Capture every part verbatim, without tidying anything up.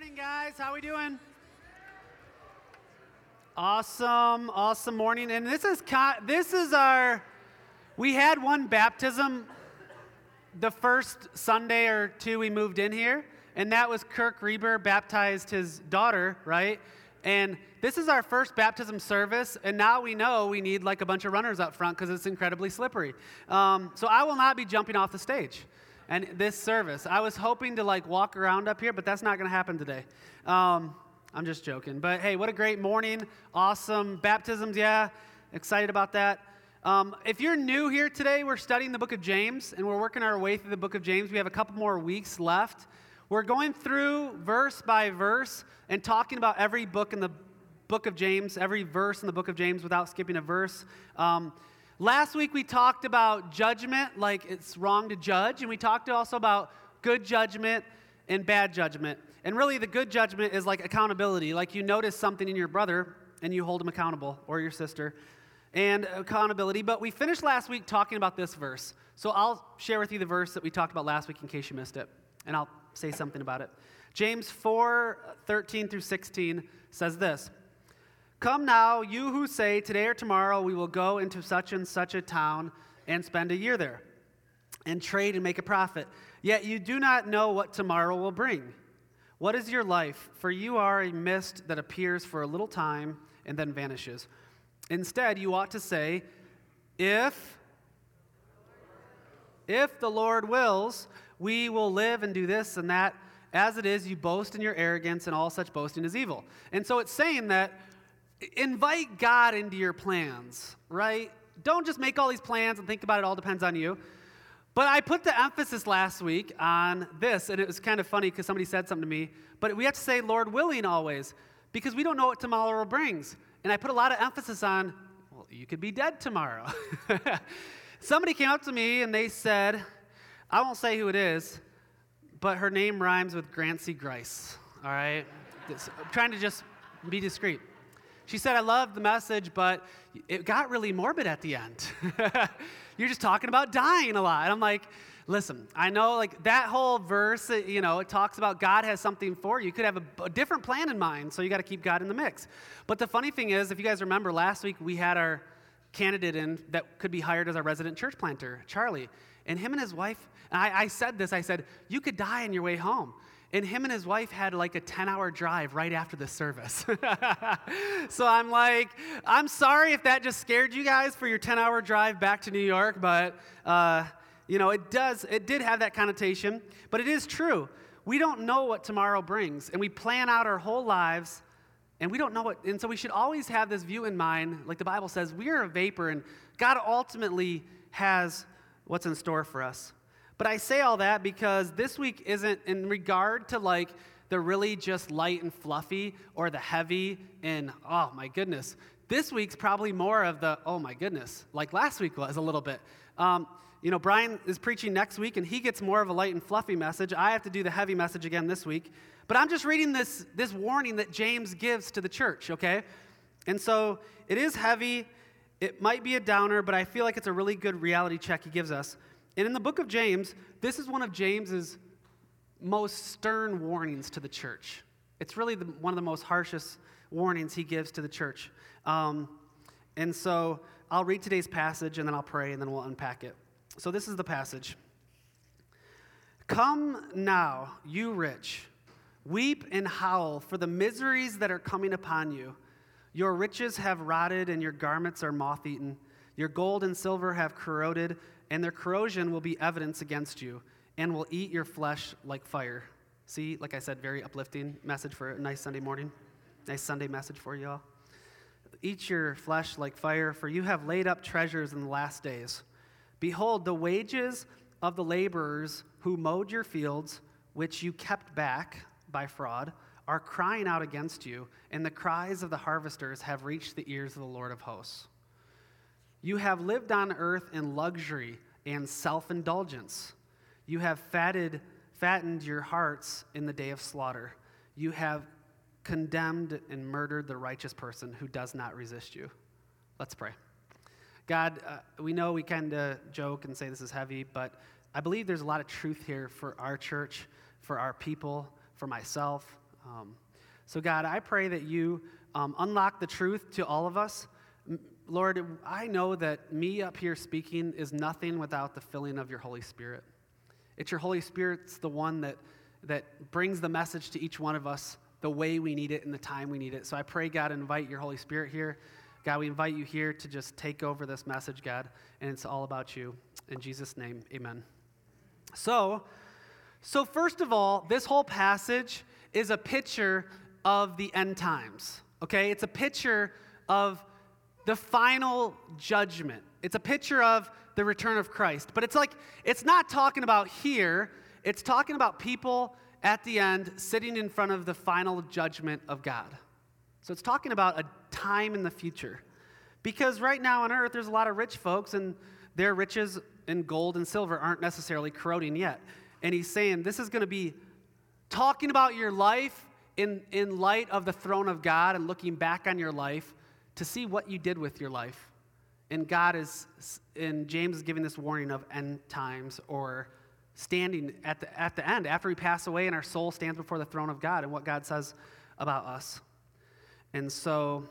morning, guys. How we doing? Awesome, awesome morning. And this is this is our. We had one baptism the first Sunday or two we moved in here, and that was Kirk Reber baptized his daughter, right? And this is our first baptism service, and now we know we need like a bunch of runners up front because it's incredibly slippery. Um, so I will not be jumping off the stage and this service. I was hoping to like walk around up here, but that's not going to happen today. Um, I'm just joking. But hey, what a great morning. Awesome. Baptisms, yeah. Excited about that. Um, if you're new here today, we're studying the book of James, and we're working our way through the book of James. We have a couple more weeks left. We're going through verse by verse and talking about every book in the book of James, every verse in the book of James without skipping a verse. Um, last week we talked about judgment, like it's wrong to judge, and we talked also about good judgment and bad judgment. And really the good judgment is like accountability, like you notice something in your brother and you hold him accountable, or your sister, and accountability. But we finished last week talking about this verse. So I'll share with you the verse that we talked about last week in case you missed it, and I'll say something about it. James four, thirteen through sixteen says this: "Come now, you who say, 'Today or tomorrow we will go into such and such a town and spend a year there, and trade and make a profit.' Yet you do not know what tomorrow will bring. What is your life? For you are a mist that appears for a little time and then vanishes. Instead, you ought to say, if, if the Lord wills, we will live and do this and that. As it is, you boast in your arrogance, and all such boasting is evil." And so it's saying that invite God into your plans, right? Don't just make all these plans and think about it all depends on you. But I put the emphasis last week on this, and it was kind of funny because somebody said something to me, but we have to say Lord willing always, because we don't know what tomorrow brings. And I put a lot of emphasis on, well, you could be dead tomorrow. Somebody came up to me and they said, I won't say who it is, but her name rhymes with Grancy Grice, all right? I'm trying to just be discreet. She said, I love the message, but it got really morbid at the end. You're just talking about dying a lot. And I'm like, listen, I know like that whole verse, you know, it talks about God has something for you. You could have a, a different plan in mind, so you got to keep God in the mix. But the funny thing is, if you guys remember, last week we had our candidate in that could be hired as our resident church planter, Charlie. And him and his wife, and I, I said this, I said, you could die on your way home. And him and his wife had like a ten-hour drive right after the service. So I'm like, I'm sorry if that just scared you guys for your ten-hour drive back to New York, but, uh, you know, it does, it did have that connotation. But it is true. We don't know what tomorrow brings, and we plan out our whole lives, and we don't know what, and so we should always have this view in mind. Like the Bible says, we are a vapor, and God ultimately has what's in store for us. But I say all that because this week isn't in regard to like the really just light and fluffy or the heavy and oh my goodness. This week's probably more of the oh my goodness, like last week was a little bit. Um, you know, Brian is preaching next week and he gets more of a light and fluffy message. I have to do the heavy message again this week. But I'm just reading this this warning that James gives to the church, okay? And so it is heavy. It might be a downer, but I feel like it's a really good reality check he gives us. And in the book of James, this is one of James's most stern warnings to the church. It's really the, one of the most harshest warnings he gives to the church. Um, and so I'll read today's passage, and then I'll pray, and then we'll unpack it. So this is the passage. "Come now, you rich, weep and howl for the miseries that are coming upon you. Your riches have rotted, and your garments are moth-eaten. Your gold and silver have corroded, and their corrosion will be evidence against you, and will eat your flesh like fire." See, like I said, very uplifting message for a nice Sunday morning. Nice Sunday message for you all. "Eat your flesh like fire, for you have laid up treasures in the last days. Behold, the wages of the laborers who mowed your fields, which you kept back by fraud, are crying out against you, and the cries of the harvesters have reached the ears of the Lord of hosts. You have lived on earth in luxury and self-indulgence. You have fatted, fattened your hearts in the day of slaughter. You have condemned and murdered the righteous person who does not resist you." Let's pray. God, uh, we know we kind of joke and say this is heavy, but I believe there's a lot of truth here for our church, for our people, for myself, Um, so God, I pray that you um, unlock the truth to all of us. Lord, I know that me up here speaking is nothing without the filling of your Holy Spirit. It's your Holy Spirit's the one that that brings the message to each one of us the way we need it and the time we need it. So I pray, God, invite your Holy Spirit here. God, we invite you here to just take over this message, God, and it's all about you. In Jesus' name, amen. So, so first of all, this whole passage is a picture of the end times, okay? It's a picture of the final judgment. It's a picture of the return of Christ. But it's like, it's not talking about here. It's talking about people at the end sitting in front of the final judgment of God. So it's talking about a time in the future. Because right now on earth, there's a lot of rich folks, and their riches in gold and silver aren't necessarily corroding yet. And he's saying, this is going to be talking about your life in, in light of the throne of God and looking back on your life to see what you did with your life. And God is, and James is giving this warning of end times, or standing at the at the end, after we pass away and our soul stands before the throne of God and what God says about us. And so,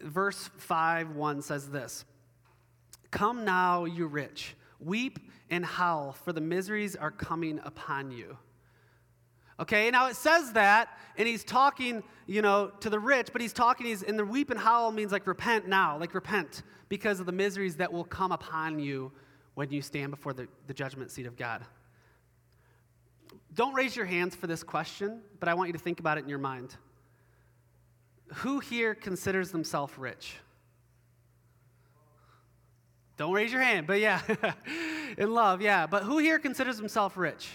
verse five one says this, "Come now, you rich, weep and howl, for the miseries are coming upon you." Okay, now it says that, and he's talking, you know, to the rich, but he's talking, he's, and the weep and howl means like repent now, like repent, because of the miseries that will come upon you when you stand before the, the judgment seat of God. Don't raise your hands for this question, but I want you to think about it in your mind. Who here considers themselves rich? Don't raise your hand, but yeah, in love, yeah. But who here considers himself rich?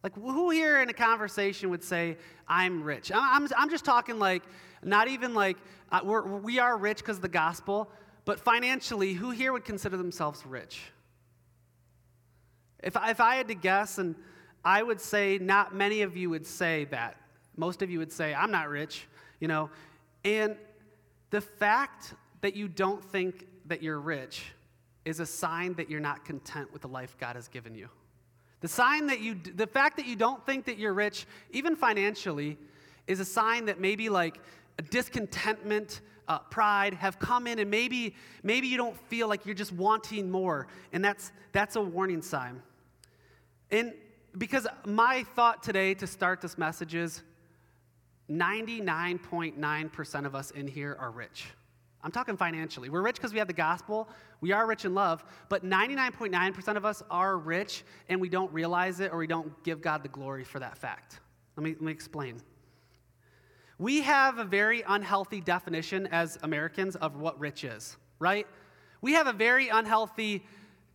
Like, who here in a conversation would say, I'm rich? I'm, I'm, I'm just talking like, not even like, uh, we're, we are rich because of the gospel, but financially, who here would consider themselves rich? If, if I had to guess, and I would say not many of you would say that. Most of you would say, I'm not rich, you know. And the fact that you don't think that you're rich is a sign that you're not content with the life God has given you. The sign that you, the fact that you don't think that you're rich, even financially, is a sign that maybe like discontentment, uh, pride have come in, and maybe maybe you don't feel like you're just wanting more, and that's that's a warning sign. And because my thought today to start this message is, ninety-nine point nine percent of us in here are rich. I'm talking financially. We're rich because we have the gospel. We are rich in love. But ninety-nine point nine percent of us are rich, and we don't realize it, or we don't give God the glory for that fact. Let me, let me explain. We have a very unhealthy definition as Americans of what rich is, right? We have a very unhealthy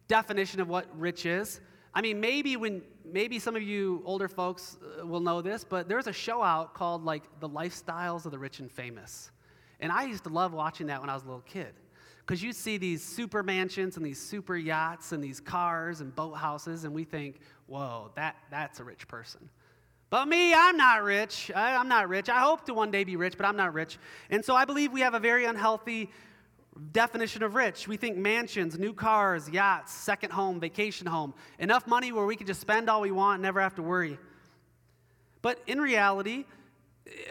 definition of what rich is. I mean, maybe when maybe some of you older folks will know this, but there was a show out called, like, The Lifestyles of the Rich and Famous. And I used to love watching that when I was a little kid, because you see these super mansions and these super yachts and these cars and boathouses, and we think, whoa, that, that's a rich person. But me, I'm not rich. I, I'm not rich. I hope to one day be rich, but I'm not rich. And so I believe we have a very unhealthy definition of rich. We think mansions, new cars, yachts, second home, vacation home, enough money where we can just spend all we want and never have to worry. But in reality,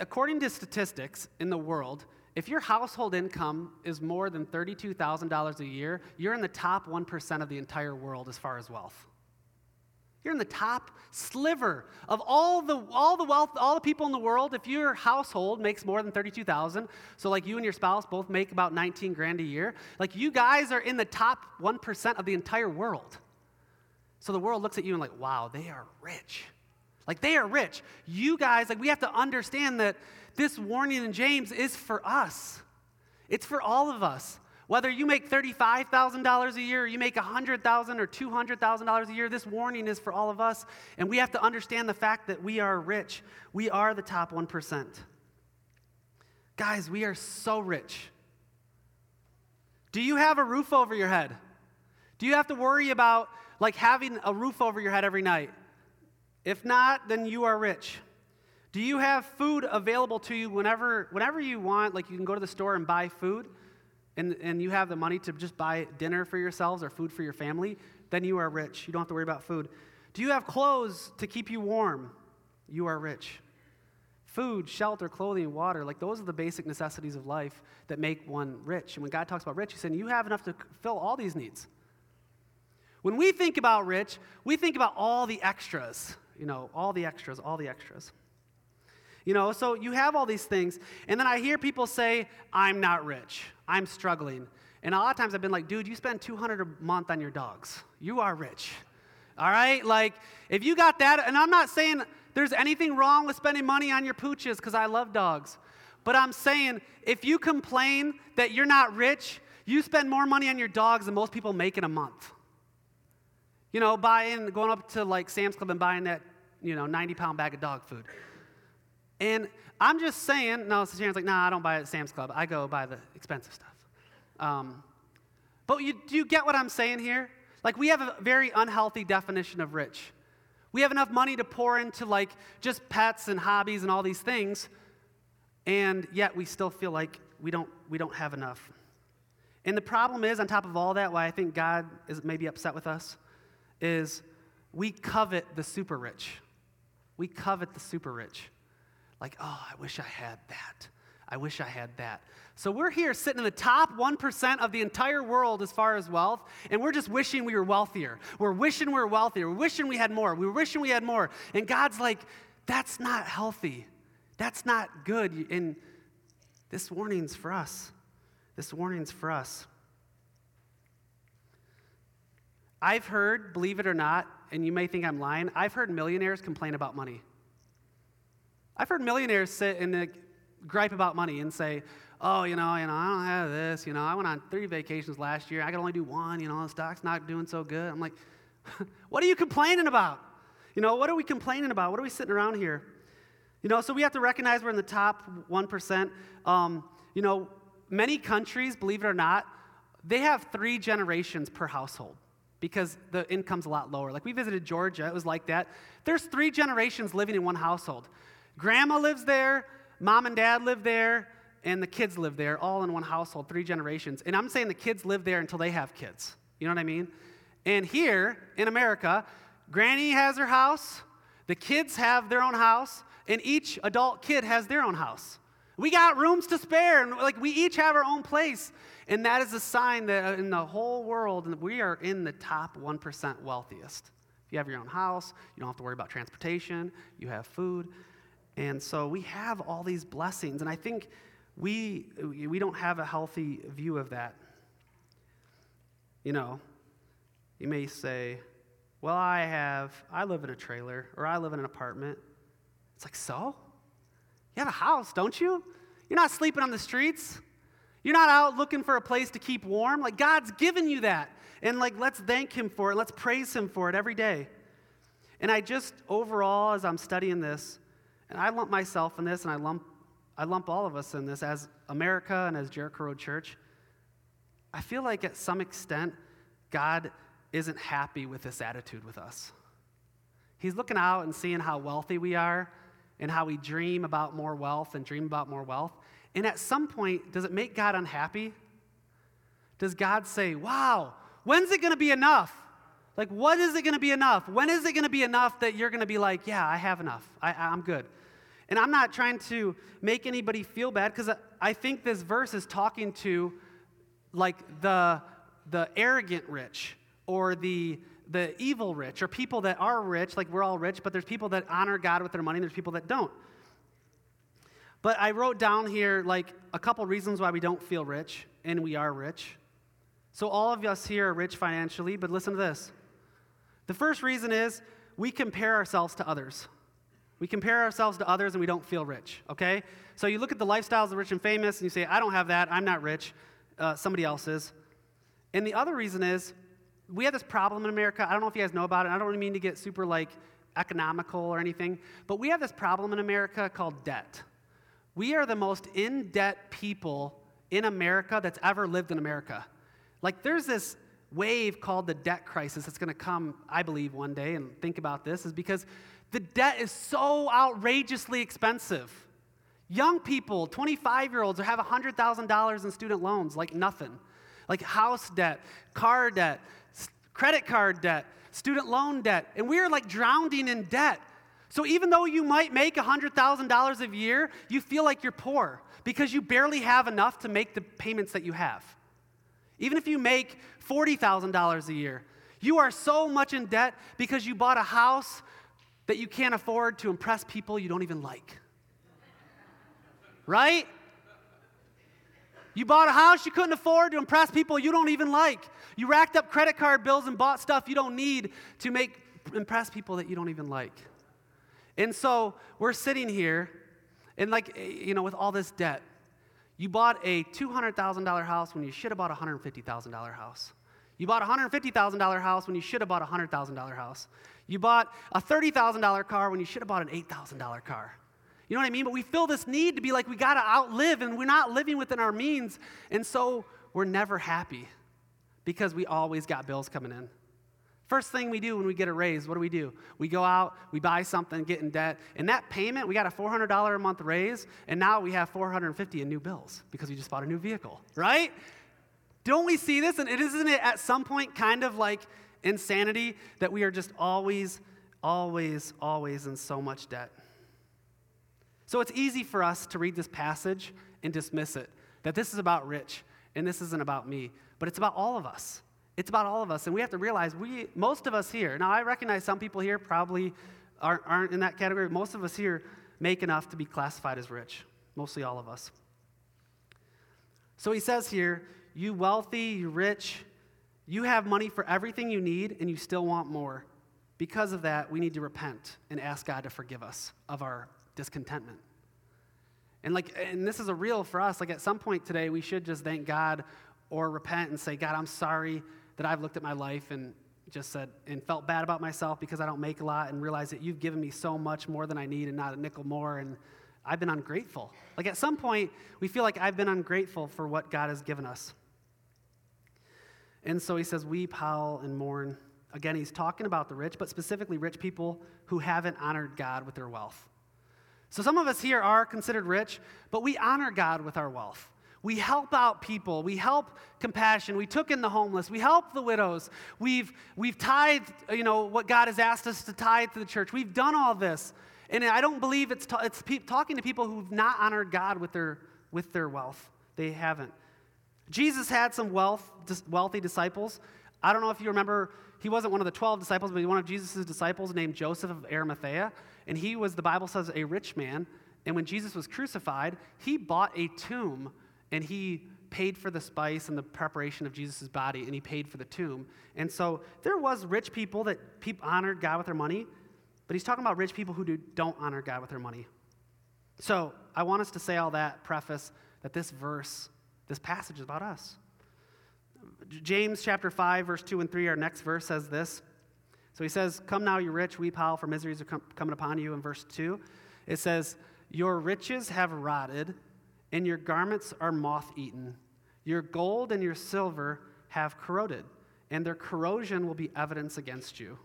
according to statistics in the world, if your household income is more than thirty-two thousand dollars a year, you're in the top one percent of the entire world as far as wealth. You're in the top sliver of all the all the wealth, all the people in the world. If your household makes more than thirty-two thousand dollars, so like you and your spouse both make about nineteen grand a year, like you guys are in the top one percent of the entire world. So the world looks at you and like, wow, they are rich. Like, they are rich. You guys, like, we have to understand that this warning in James is for us. It's for all of us. Whether you make thirty-five thousand dollars a year, or you make one hundred thousand dollars or two hundred thousand dollars a year, this warning is for all of us. And we have to understand the fact that we are rich. We are the top one percent. Guys, we are so rich. Do you have a roof over your head? Do you have to worry about, like, having a roof over your head every night? If not, then you are rich. Do you have food available to you whenever whenever you want? Like, you can go to the store and buy food, and, and you have the money to just buy dinner for yourselves or food for your family, then you are rich. You don't have to worry about food. Do you have clothes to keep you warm? you are rich. Food, shelter, clothing, water, like those are the basic necessities of life that make one rich. And when God talks about rich, he's saying you have enough to fill all these needs. When we think about rich, we think about all the extras, you know, all the extras, all the extras. You know, so you have all these things, and then I hear people say, I'm not rich, I'm struggling. And a lot of times I've been like, dude, you spend two hundred dollars a month on your dogs. You are rich, all right? Like, if you got that, and I'm not saying there's anything wrong with spending money on your pooches, because I love dogs. But I'm saying, if you complain that you're not rich, you spend more money on your dogs than most people make in a month. You know, buying, going up to like Sam's Club and buying that, you know, ninety pound bag of dog food. And I'm just saying, no, Sharon's like, nah, I don't buy it at Sam's Club. I go buy the expensive stuff. Um, but you, do you get what I'm saying here? Like, we have a very unhealthy definition of rich. We have enough money to pour into, like, just pets and hobbies and all these things, and yet we still feel like we don't, we don't have enough. And the problem is, on top of all that, why I think God is maybe upset with us, is we covet the super rich. We covet the super rich. Like, oh, I wish I had that. I wish I had that. So we're here sitting in the top one percent of the entire world as far as wealth, and we're just wishing we were wealthier. We're wishing we were wealthier. We're wishing we had more. We're wishing we had more. And God's like, that's not healthy. That's not good. And this warning's for us. This warning's for us. I've heard, believe it or not, and you may think I'm lying, I've heard millionaires complain about money. I've heard millionaires sit and gripe about money and say, oh, you know, you know, I don't have this. You know, I went on three vacations last year. I could only do one. You know, the stock's not doing so good. I'm like, what are you complaining about? You know, what are we complaining about? What are we sitting around here? You know, so we have to recognize we're in the top one percent. Um, you know, many countries, believe it or not, they have three generations per household, because the income's a lot lower. Like, we visited Georgia. It was like that. There's three generations living in one household. Grandma lives there, mom and dad live there, and the kids live there, all in one household, three generations. And I'm saying the kids live there until they have kids. You know what I mean? And here in America, granny has her house, the kids have their own house, and each adult kid has their own house. We got rooms to spare, and like we each have our own place. And that is a sign that in the whole world, we are in the top one percent wealthiest. You have your own house, you don't have to worry about transportation, you have food. And so we have all these blessings, and I think we we don't have a healthy view of that. You know, you may say, well, I have, I live in a trailer, or I live in an apartment. It's like, so? You have a house, don't you? You're not sleeping on the streets. You're not out looking for a place to keep warm. Like, God's given you that. And, like, let's thank him for it. Let's praise him for it every day. And I just, overall, as I'm studying this, and I lump myself in this, and I lump I lump all of us in this as America and as Jericho Road Church. I feel like at some extent, God isn't happy with this attitude with us. He's looking out and seeing how wealthy we are and how we dream about more wealth and dream about more wealth. And at some point, does it make God unhappy? Does God say, wow, when's it going to be enough? Like, what is it going to be enough? When is it going to be enough that you're going to be like, yeah, I have enough. I, I'm good. And I'm not trying to make anybody feel bad, because I think this verse is talking to, like, the the arrogant rich or the the evil rich or people that are rich. Like, we're all rich, but there's people that honor God with their money, and there's people that don't. But I wrote down here, like, a couple reasons why we don't feel rich, and we are rich. So all of us here are rich financially, but listen to this. The first reason is we compare ourselves to others. We compare ourselves to others, and we don't feel rich, okay? So you look at the lifestyles of rich and famous, and you say, I don't have that. I'm not rich. Uh, somebody else is. And the other reason is we have this problem in America. I don't know if you guys know about it. I don't really mean to get super, like, economical or anything, but we have this problem in America called debt. We are the most in-debt people in America that's ever lived in America. Like, there's this wave called the debt crisis that's going to come, I believe, one day, and think about this, is because the debt is so outrageously expensive. Young people, twenty-five-year-olds, have one hundred thousand dollars in student loans, like nothing. Like house debt, car debt, credit card debt, student loan debt, and we are, like, drowning in debt. So even though you might make one hundred thousand dollars a year, you feel like you're poor because you barely have enough to make the payments that you have. Even if you make forty thousand dollars a year, you are so much in debt because you bought a house that you can't afford to impress people you don't even like. Right? You bought a house you couldn't afford to impress people you don't even like. You racked up credit card bills and bought stuff you don't need to make impress people that you don't even like. And so we're sitting here, and like, you know, with all this debt, you bought a two hundred thousand dollars house when you should have bought a one hundred fifty thousand dollars house. You bought a one hundred fifty thousand dollars house when you should have bought a one hundred thousand dollars house. You bought a thirty thousand dollars car when you should have bought an eight thousand dollars car. You know what I mean? But we feel this need to be like, we got to outlive, and we're not living within our means. And so we're never happy because we always got bills coming in. First thing we do when we get a raise, what do we do? We go out, we buy something, get in debt. And that payment, we got a four hundred dollars a month raise, and now we have four hundred fifty dollars in new bills because we just bought a new vehicle, right? Don't we see this? And isn't it at some point kind of like insanity that we are just always, always, always in so much debt? So it's easy for us to read this passage and dismiss it, that this is about rich and this isn't about me, but it's about all of us. It's about all of us, and we have to realize we, most of us here, now I recognize some people here probably aren't, aren't in that category, but most of us here make enough to be classified as rich, mostly all of us. So he says here, you wealthy, you rich, you have money for everything you need, and you still want more. Because of that, we need to repent and ask God to forgive us of our discontentment. And like, and this is a real for us. Like at some point today, we should just thank God or repent and say, God, I'm sorry that I've looked at my life and just said and felt bad about myself because I don't make a lot and realize that you've given me so much more than I need and not a nickel more, and I've been ungrateful. Like at some point, we feel like I've been ungrateful for what God has given us. And so he says, weep, howl, and mourn. Again, he's talking about the rich, but specifically rich people who haven't honored God with their wealth. So some of us here are considered rich, but we honor God with our wealth. We help out people. We help compassion. We took in the homeless. We help the widows. We've we've tithed, you know, what God has asked us to tithe to the church. We've done all this, and I don't believe it's ta- it's pe- talking to people who've not honored God with their with their wealth. They haven't. Jesus had some wealth wealthy disciples. I don't know if you remember. He wasn't one of the twelve disciples, but he was one of Jesus' disciples named Joseph of Arimathea. And he was, the Bible says, a rich man. And when Jesus was crucified, he bought a tomb, and he paid for the spice and the preparation of Jesus' body, and he paid for the tomb. And so there was rich people that pe- honored God with their money, but he's talking about rich people who do, don't honor God with their money. So I want us to say all that, preface, that this verse, this passage is about us. James chapter five, verse two and three, our next verse says this. So he says, come now, you rich, weep, howl, for miseries are com- coming upon you. In verse two, it says, your riches have rotted, and your garments are moth-eaten. Your gold and your silver have corroded, and their corrosion will be evidence against you,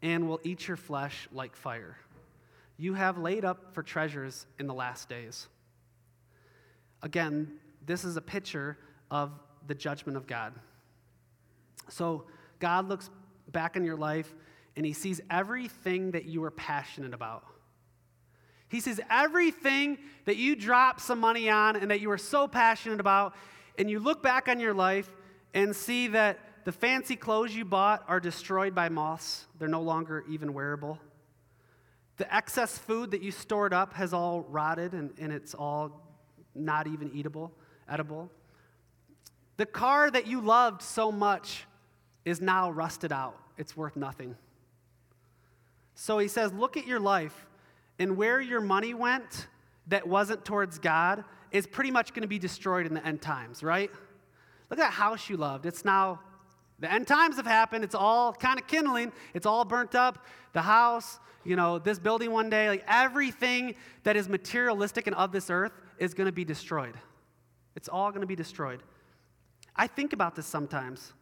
and will eat your flesh like fire. You have laid up for treasures in the last days. Again, this is a picture of the judgment of God. So God looks back in your life, and he sees everything that you were passionate about. He sees everything that you dropped some money on and that you were so passionate about, and you look back on your life and see that the fancy clothes you bought are destroyed by moths. They're no longer even wearable. The excess food that you stored up has all rotted, and, and it's all not even eatable, edible. The car that you loved so much is now rusted out. It's worth nothing. So he says, look at your life, and where your money went that wasn't towards God is pretty much going to be destroyed in the end times, right? Look at that house you loved. It's now, the end times have happened. It's all kind of kindling. It's all burnt up. The house, you know, this building one day, like everything that is materialistic and of this earth is going to be destroyed. It's all going to be destroyed. I think about this sometimes.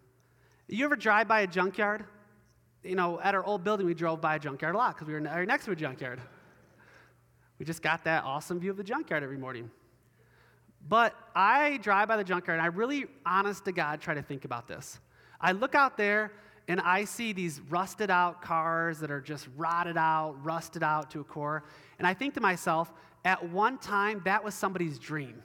You ever drive by a junkyard? You know, at our old building, we drove by a junkyard a lot because we were right next to a junkyard. We just got that awesome view of the junkyard every morning. But I drive by the junkyard, and I really, honest to God, try to think about this. I look out there, and I see these rusted out cars that are just rotted out, rusted out to a core, and I think to myself, at one time, that was somebody's dream.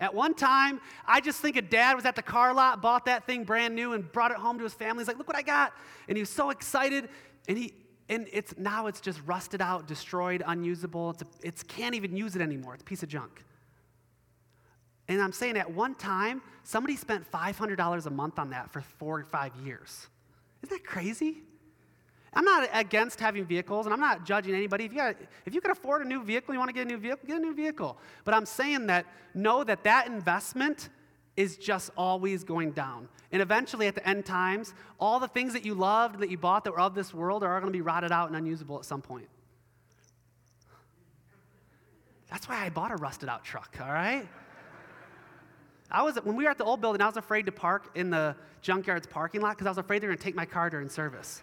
At one time, I just think a dad was at the car lot, bought that thing brand new, and brought it home to his family. He's like, look what I got. And he was so excited, and he and it's now it's just rusted out, destroyed, unusable. It's, a, it's can't even use it anymore. It's a piece of junk. And I'm saying at one time, somebody spent five hundred dollars a month on that for four or five years. Isn't that crazy? I'm not against having vehicles, and I'm not judging anybody. If you got, if you can afford a new vehicle, you want to get a new vehicle, get a new vehicle. But I'm saying that know that that investment is just always going down. And eventually, at the end times, all the things that you loved, that you bought, that were of this world are going to be rotted out and unusable at some point. That's why I bought a rusted out truck, all right? I was when we were at the old building, I was afraid to park in the junkyard's parking lot because I was afraid they were going to take my car during service.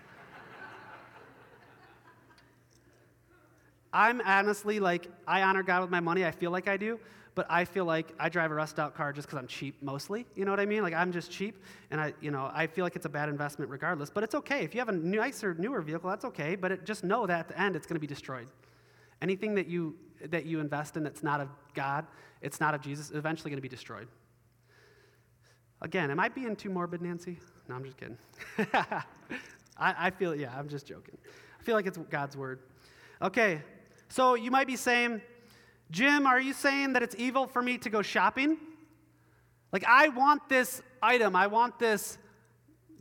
I'm honestly, like, I honor God with my money. I feel like I do, but I feel like I drive a rust-out car just because I'm cheap mostly. You know what I mean? Like, I'm just cheap, and I, you know, I feel like it's a bad investment regardless, but it's okay. If you have a nicer, newer vehicle, that's okay, but it, just know that at the end, it's going to be destroyed. Anything that you that you invest in that's not of God, it's not of Jesus, is eventually going to be destroyed. Again, am I being too morbid, Nancy? No, I'm just kidding. I, I feel, yeah, I'm just joking. I feel like it's God's word. Okay. So you might be saying, Jim, are you saying that it's evil for me to go shopping? Like, I want this item. I want this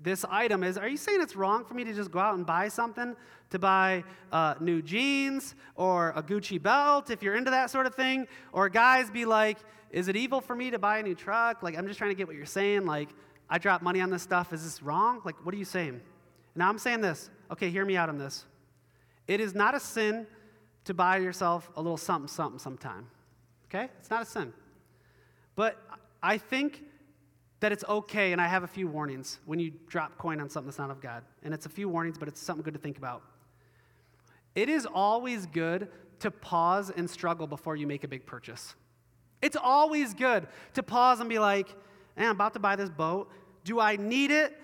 this item. Is, are you saying it's wrong for me to just go out and buy something, to buy uh, new jeans or a Gucci belt, if you're into that sort of thing? Or guys be like, is it evil for me to buy a new truck? Like, I'm just trying to get what you're saying. Like, I drop money on this stuff. Is this wrong? Like, what are you saying? Now, I'm saying this. Okay, hear me out on this. It is not a sin to buy yourself a little something, something sometime, okay? It's not a sin. But I think that it's okay, and I have a few warnings when you drop coin on something that's not of God. And it's a few warnings, but it's something good to think about. It is always good to pause and struggle before you make a big purchase. It's always good to pause and be like, eh, I'm about to buy this boat. Do I need it?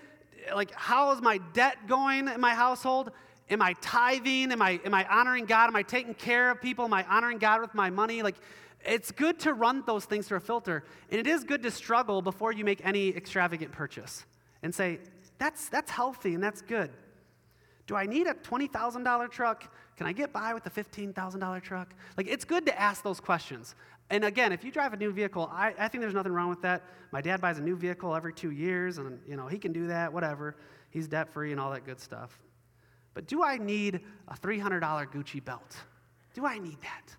Like, how is my debt going in my household? Am I tithing? Am I am I honoring God? Am I taking care of people? Am I honoring God with my money? Like, it's good to run those things through a filter. And it is good to struggle before you make any extravagant purchase and say, that's that's healthy and that's good. Do I need a twenty thousand dollars truck? Can I get by with a fifteen thousand dollars truck? Like, it's good to ask those questions. And again, if you drive a new vehicle, I, I think there's nothing wrong with that. My dad buys a new vehicle every two years, and, you know, he can do that, whatever. He's debt-free and all that good stuff. But do I need a three hundred dollars Gucci belt? Do I need that?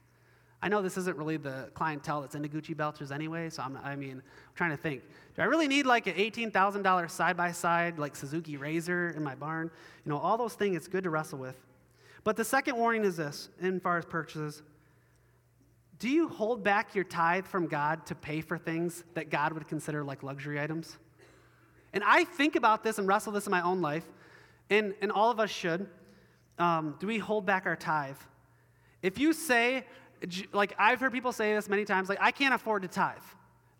I know this isn't really the clientele that's into Gucci belters anyway, so I'm, I mean, I'm trying to think. Do I really need like an eighteen thousand dollars side-by-side, like Suzuki Razor in my barn? You know, all those things, it's good to wrestle with. But the second warning is this, in far as purchases. Do you hold back your tithe from God to pay for things that God would consider like luxury items? And I think about this and wrestle this in my own life. And, and all of us should. Um, do we hold back our tithe? If you say, like, I've heard people say this many times, like, I can't afford to tithe.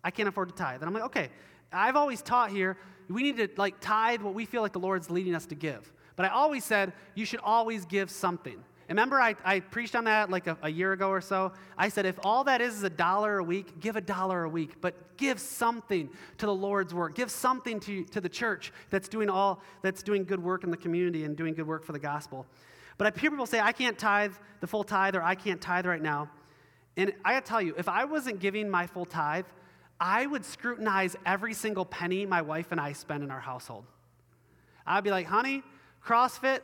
I can't afford to tithe. And I'm like, okay, I've always taught here, we need to, like, tithe what we feel like the Lord's leading us to give. But I always said, you should always give something. Remember, I, I preached on that, like, a, a year ago or so. I said, if all that is is a dollar a week, give a dollar a week. But give something to the Lord's work. Give something to, to the church that's doing all, that's doing good work in the community and doing good work for the gospel. But I hear people say, I can't tithe the full tithe, or I can't tithe right now. And I got to tell you, if I wasn't giving my full tithe, I would scrutinize every single penny my wife and I spend in our household. I'd be like, honey, CrossFit,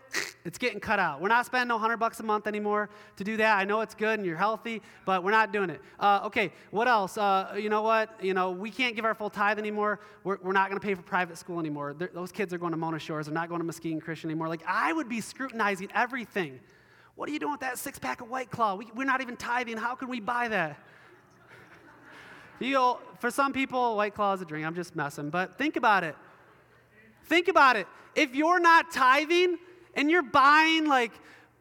it's getting cut out. We're not spending no hundred bucks a month anymore to do that. I know it's good and you're healthy, but we're not doing it. Uh, okay, what else? Uh, you know what? You know, we can't give our full tithe anymore. We're, we're not going to pay for private school anymore. They're, those kids are going to Mona Shores. They're not going to Mesquite and Christian anymore. Like, I would be scrutinizing everything. What are you doing with that six-pack of White Claw? We, we're not even tithing. How can we buy that? You know, for some people, White Claw is a drink. I'm just messing, but think about it. Think about it. If you're not tithing and you're buying like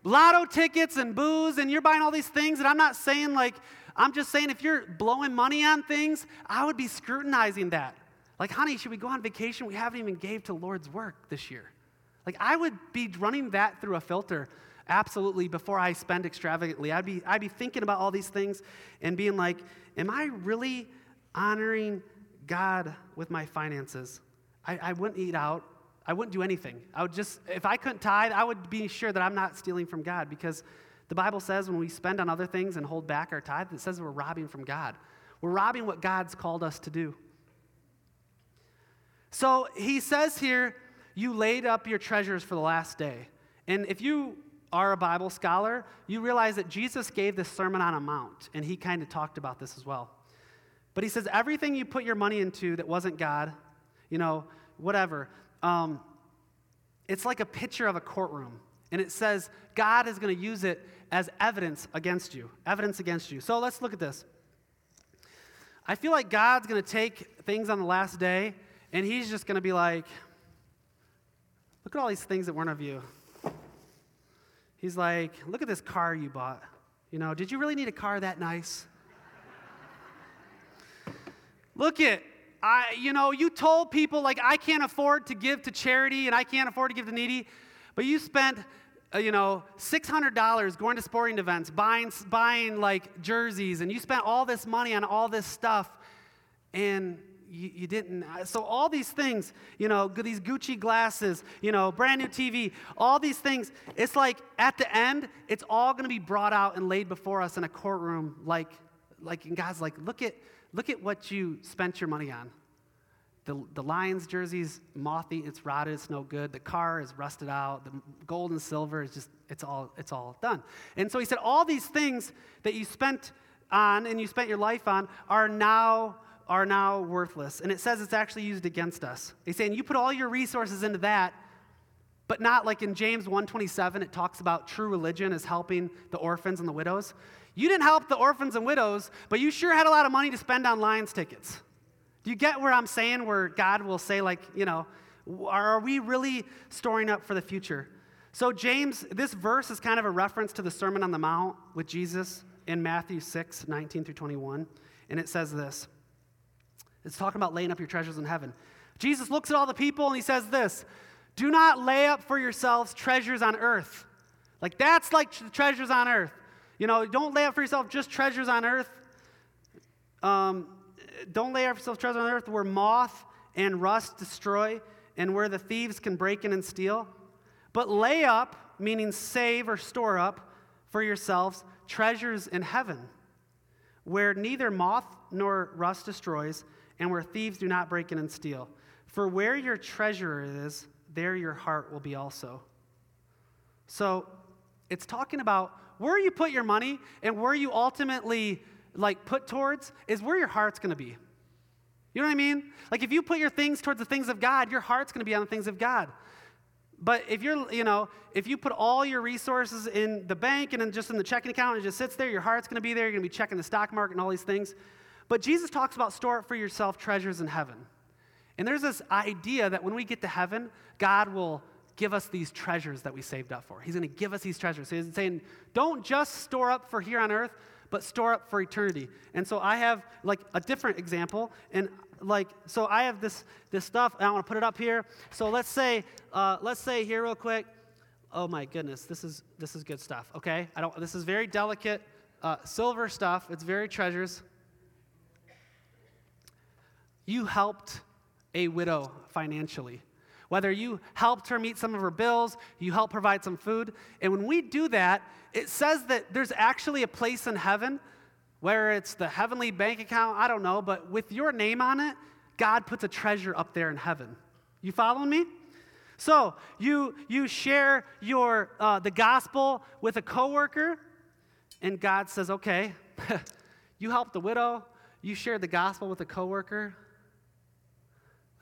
lotto tickets and booze and you're buying all these things, and I'm not saying like, I'm just saying if you're blowing money on things, I would be scrutinizing that. Like, honey, should we go on vacation? We haven't even gave to Lord's work this year. Like, I would be running that through a filter, absolutely, before I spend extravagantly. I'd be I'd be thinking about all these things and being like, am I really honoring God with my finances? I, I wouldn't eat out. I wouldn't do anything. I would just, if I couldn't tithe, I would be sure that I'm not stealing from God, because the Bible says when we spend on other things and hold back our tithe, it says we're robbing from God. We're robbing what God's called us to do. So he says here, you laid up your treasures for the last day. And if you are a Bible scholar, you realize that Jesus gave this Sermon on a Mount, and he kind of talked about this as well. But he says, everything you put your money into that wasn't God, you know, whatever, um, it's like a picture of a courtroom. And it says God is going to use it as evidence against you, evidence against you. So let's look at this. I feel like God's going to take things on the last day, and he's just going to be like, look at all these things that weren't of you. He's like, look at this car you bought. You know, did you really need a car that nice? Look it. I, you know, you told people, like, I can't afford to give to charity and I can't afford to give to needy, but you spent, uh, you know, six hundred dollars going to sporting events, buying, buying, like, jerseys, and you spent all this money on all this stuff, and You, you didn't. So all these things, you know, these Gucci glasses, you know, brand new T V, all these things, it's like at the end, it's all going to be brought out and laid before us in a courtroom, like, like, and God's like, look at, look at what you spent your money on. The, the Lions jerseys, mothy, it's rotted, it's no good. The car is rusted out. The gold and silver is just, it's all, it's all done. And so he said, all these things that you spent on and you spent your life on are now are now worthless. And it says it's actually used against us. He's saying you put all your resources into that, but not like in James one twenty-seven, it talks about true religion as helping the orphans and the widows. You didn't help the orphans and widows, but you sure had a lot of money to spend on Lions tickets. Do you get where I'm saying, where God will say, like, you know, are we really storing up for the future? So James, this verse is kind of a reference to the Sermon on the Mount with Jesus in Matthew six nineteen through twenty-one. And it says this. It's talking about laying up your treasures in heaven. Jesus looks at all the people and he says this, do not lay up for yourselves treasures on earth. Like, that's like tre- treasures on earth. You know, don't lay up for yourself just treasures on earth. Um, don't lay up for yourself treasures on earth where moth and rust destroy and where the thieves can break in and steal. But lay up, meaning save or store up for yourselves, treasures in heaven where neither moth nor rust destroys and where thieves do not break in and steal. For where your treasure is, there your heart will be also. So it's talking about where you put your money and where you ultimately, like, put towards is where your heart's going to be. You know what I mean? Like, if you put your things towards the things of God, your heart's going to be on the things of God. But if you're, you know, if you put all your resources in the bank and then just in the checking account and it just sits there, your heart's going to be there. You're going to be checking the stock market and all these things. But Jesus talks about store up for yourself treasures in heaven. And there's this idea that when we get to heaven, God will give us these treasures that we saved up for. He's going to give us these treasures. So he's saying, don't just store up for here on earth, but store up for eternity. And so I have, like, a different example. And Like, so I have this this stuff, and I want to put it up here. So let's say, uh, let's say here real quick. Oh my goodness, this is this is good stuff. Okay, I don't. This is very delicate uh, silver stuff. It's very treasures. You helped a widow financially, whether you helped her meet some of her bills, you helped provide some food, and when we do that, it says that there's actually a place in heaven, whether it's the heavenly bank account, I don't know, but with your name on it, God puts a treasure up there in heaven. You following me? So you you share your uh, the gospel with a coworker, and God says, okay, you helped the widow, you shared the gospel with a coworker.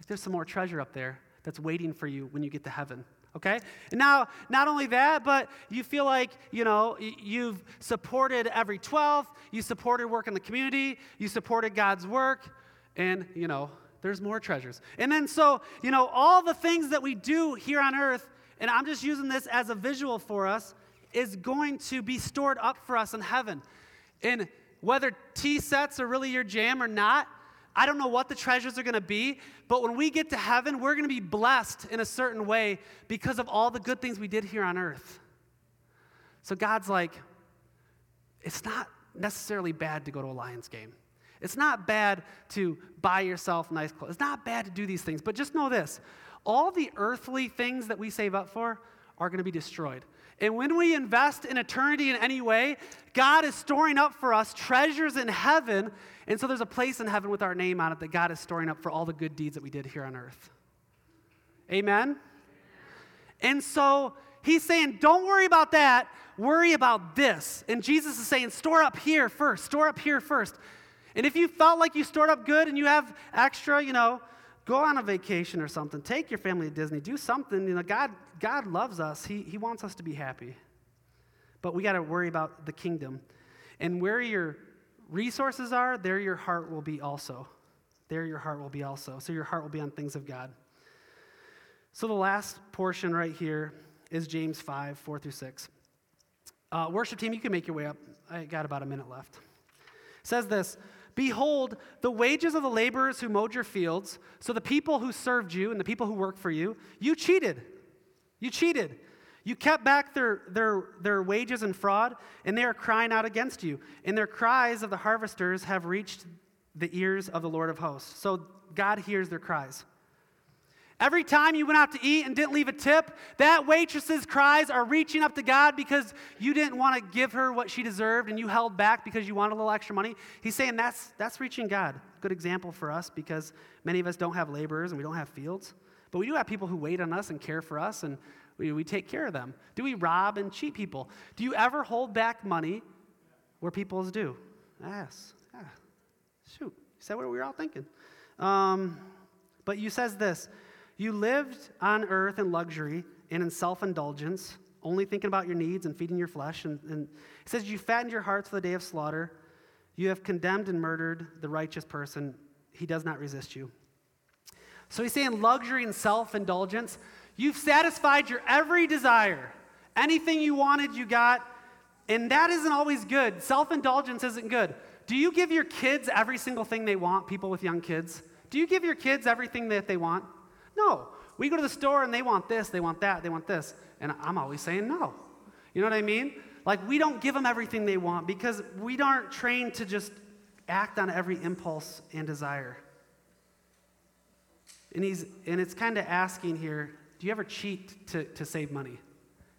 Like, there's some more treasure up there that's waiting for you when you get to heaven. Okay? And now, not only that, but you feel like, you know, you've supported every twelfth, you supported work in the community, you supported God's work, and, you know, there's more treasures. And then so, you know, all the things that we do here on earth, and I'm just using this as a visual for us, is going to be stored up for us in heaven. And whether tea sets are really your jam or not, I don't know what the treasures are going to be, but when we get to heaven, we're going to be blessed in a certain way because of all the good things we did here on earth. So God's like, it's not necessarily bad to go to a Lions game. It's not bad to buy yourself nice clothes. It's not bad to do these things, but just know this. All the earthly things that we save up for are going to be destroyed. And when we invest in eternity in any way, God is storing up for us treasures in heaven. And so there's a place in heaven with our name on it that God is storing up for all the good deeds that we did here on earth. Amen? And so he's saying, don't worry about that. Worry about this. And Jesus is saying, store up here first. Store up here first. And if you felt like you stored up good and you have extra, you know, go on a vacation or something. Take your family to Disney. Do something. You know, God, God loves us. He, he wants us to be happy. But we got to worry about the kingdom. And where your resources are, there your heart will be also. There your heart will be also. So your heart will be on things of God. So the last portion right here is James five, four through six. Uh, worship team, you can make your way up. I got about a minute left. It says this. Behold, the wages of the laborers who mowed your fields, so the people who served you and the people who worked for you, you cheated. You cheated. You kept back their, their, their wages in fraud, and they are crying out against you. And their cries of the harvesters have reached the ears of the Lord of hosts. So God hears their cries. Every time you went out to eat and didn't leave a tip, that waitress's cries are reaching up to God because you didn't want to give her what she deserved and you held back because you wanted a little extra money. He's saying that's that's reaching God. Good example for us because many of us don't have laborers and we don't have fields. But we do have people who wait on us and care for us, and we, we take care of them. Do we rob and cheat people? Do you ever hold back money where people's due? Yes. Yeah. Shoot. You said what we were all thinking. Um, but you says this. You lived on earth in luxury and in self-indulgence, only thinking about your needs and feeding your flesh. And, and it says you fattened your hearts for the day of slaughter. You have condemned and murdered the righteous person. He does not resist you. So he's saying luxury and self-indulgence. You've satisfied your every desire. Anything you wanted, you got. And that isn't always good. Self-indulgence isn't good. Do you give your kids every single thing they want, people with young kids? Do you give your kids everything that they want? No. We go to the store and they want this, they want that, they want this. And I'm always saying no. You know what I mean? Like, we don't give them everything they want because we aren't trained to just act on every impulse and desire. And he's and it's kind of asking here, do you ever cheat to, to save money? Do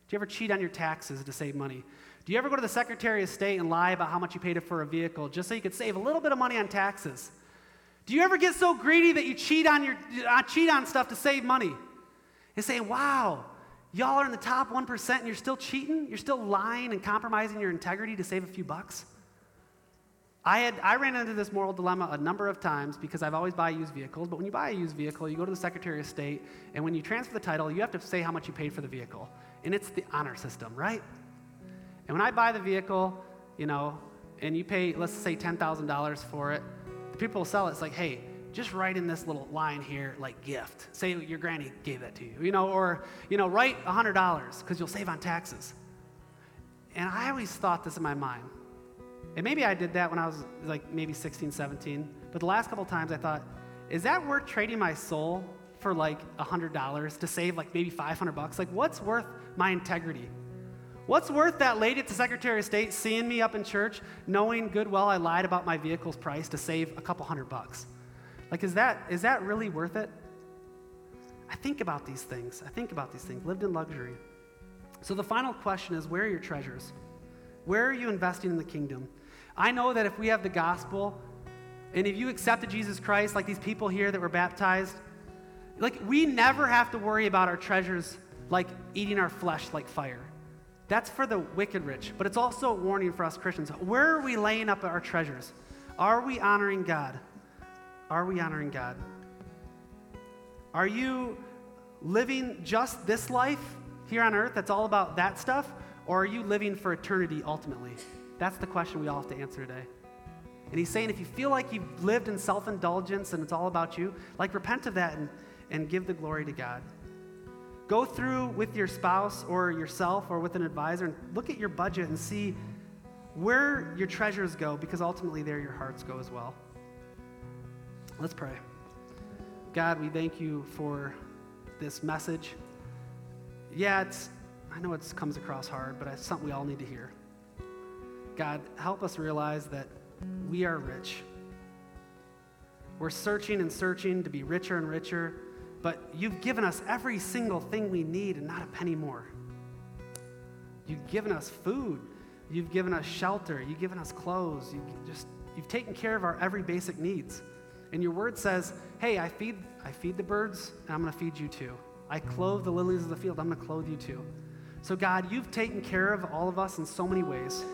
you ever cheat on your taxes to save money? Do you ever go to the Secretary of State and lie about how much you paid for a vehicle just so you could save a little bit of money on taxes? Do you ever get so greedy that you cheat on your uh, cheat on stuff to save money? And saying, wow, y'all are in the top one percent and you're still cheating? You're still lying and compromising your integrity to save a few bucks? I had I ran into this moral dilemma a number of times because I've always buy used vehicles, but when you buy a used vehicle, you go to the Secretary of State, and when you transfer the title, you have to say how much you paid for the vehicle. And it's the honor system, right? And when I buy the vehicle, you know, and you pay, let's say, ten thousand dollars for it, people sell it, it's like, hey, just write in this little line here, like gift. Say your granny gave that to you, you know, or, you know, write one hundred dollars because you'll save on taxes. And I always thought this in my mind. And maybe I did that when I was like maybe sixteen, seventeen. But the last couple times I thought, is that worth trading my soul for like one hundred dollars to save like maybe five hundred bucks? Like, what's worth my integrity? What's worth that lady at the Secretary of State seeing me up in church, knowing good well I lied about my vehicle's price to save a couple hundred bucks? Like, is that is that really worth it? I think about these things. I think about these things. Lived in luxury. So the final question is, where are your treasures? Where are you investing in the kingdom? I know that if we have the gospel, and if you accepted Jesus Christ, like these people here that were baptized, like, we never have to worry about our treasures, like eating our flesh like fire. That's for the wicked rich, but it's also a warning for us Christians. Where are we laying up our treasures? Are we honoring God? Are we honoring God? Are you living just this life here on earth that's all about that stuff, or are you living for eternity ultimately? That's the question we all have to answer today. And he's saying if you feel like you've lived in self-indulgence and it's all about you, like, repent of that and, and give the glory to God. Go through with your spouse or yourself or with an advisor and look at your budget and see where your treasures go, because ultimately there your hearts go as well. Let's pray. God, we thank you for this message. Yeah, it's, I know it comes across hard, but it's something we all need to hear. God, help us realize that we are rich. We're searching and searching to be richer and richer, but you've given us every single thing we need and not a penny more. You've given us food. You've given us shelter. You've given us clothes. You've, just, you've taken care of our every basic needs. And your word says, hey, I feed, I feed the birds, and I'm going to feed you too. I clothe the lilies of the field. I'm going to clothe you too. So God, you've taken care of all of us in so many ways.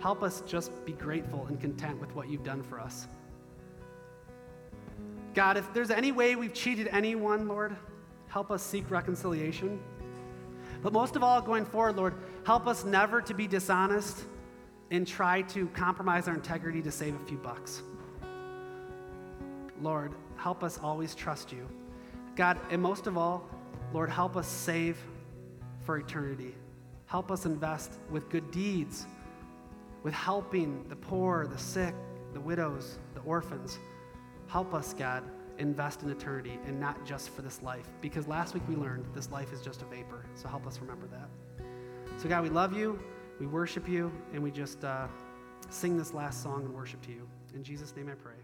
Help us just be grateful and content with what you've done for us. God, if there's any way we've cheated anyone, Lord, help us seek reconciliation. But most of all, going forward, Lord, help us never to be dishonest and try to compromise our integrity to save a few bucks. Lord, help us always trust you. God, and most of all, Lord, help us save for eternity. Help us invest with good deeds, with helping the poor, the sick, the widows, the orphans. Help us, God, invest in eternity and not just for this life. Because last week we learned this life is just a vapor. So help us remember that. So God, we love you, we worship you, and we just uh, sing this last song and worship to you. In Jesus' name I pray.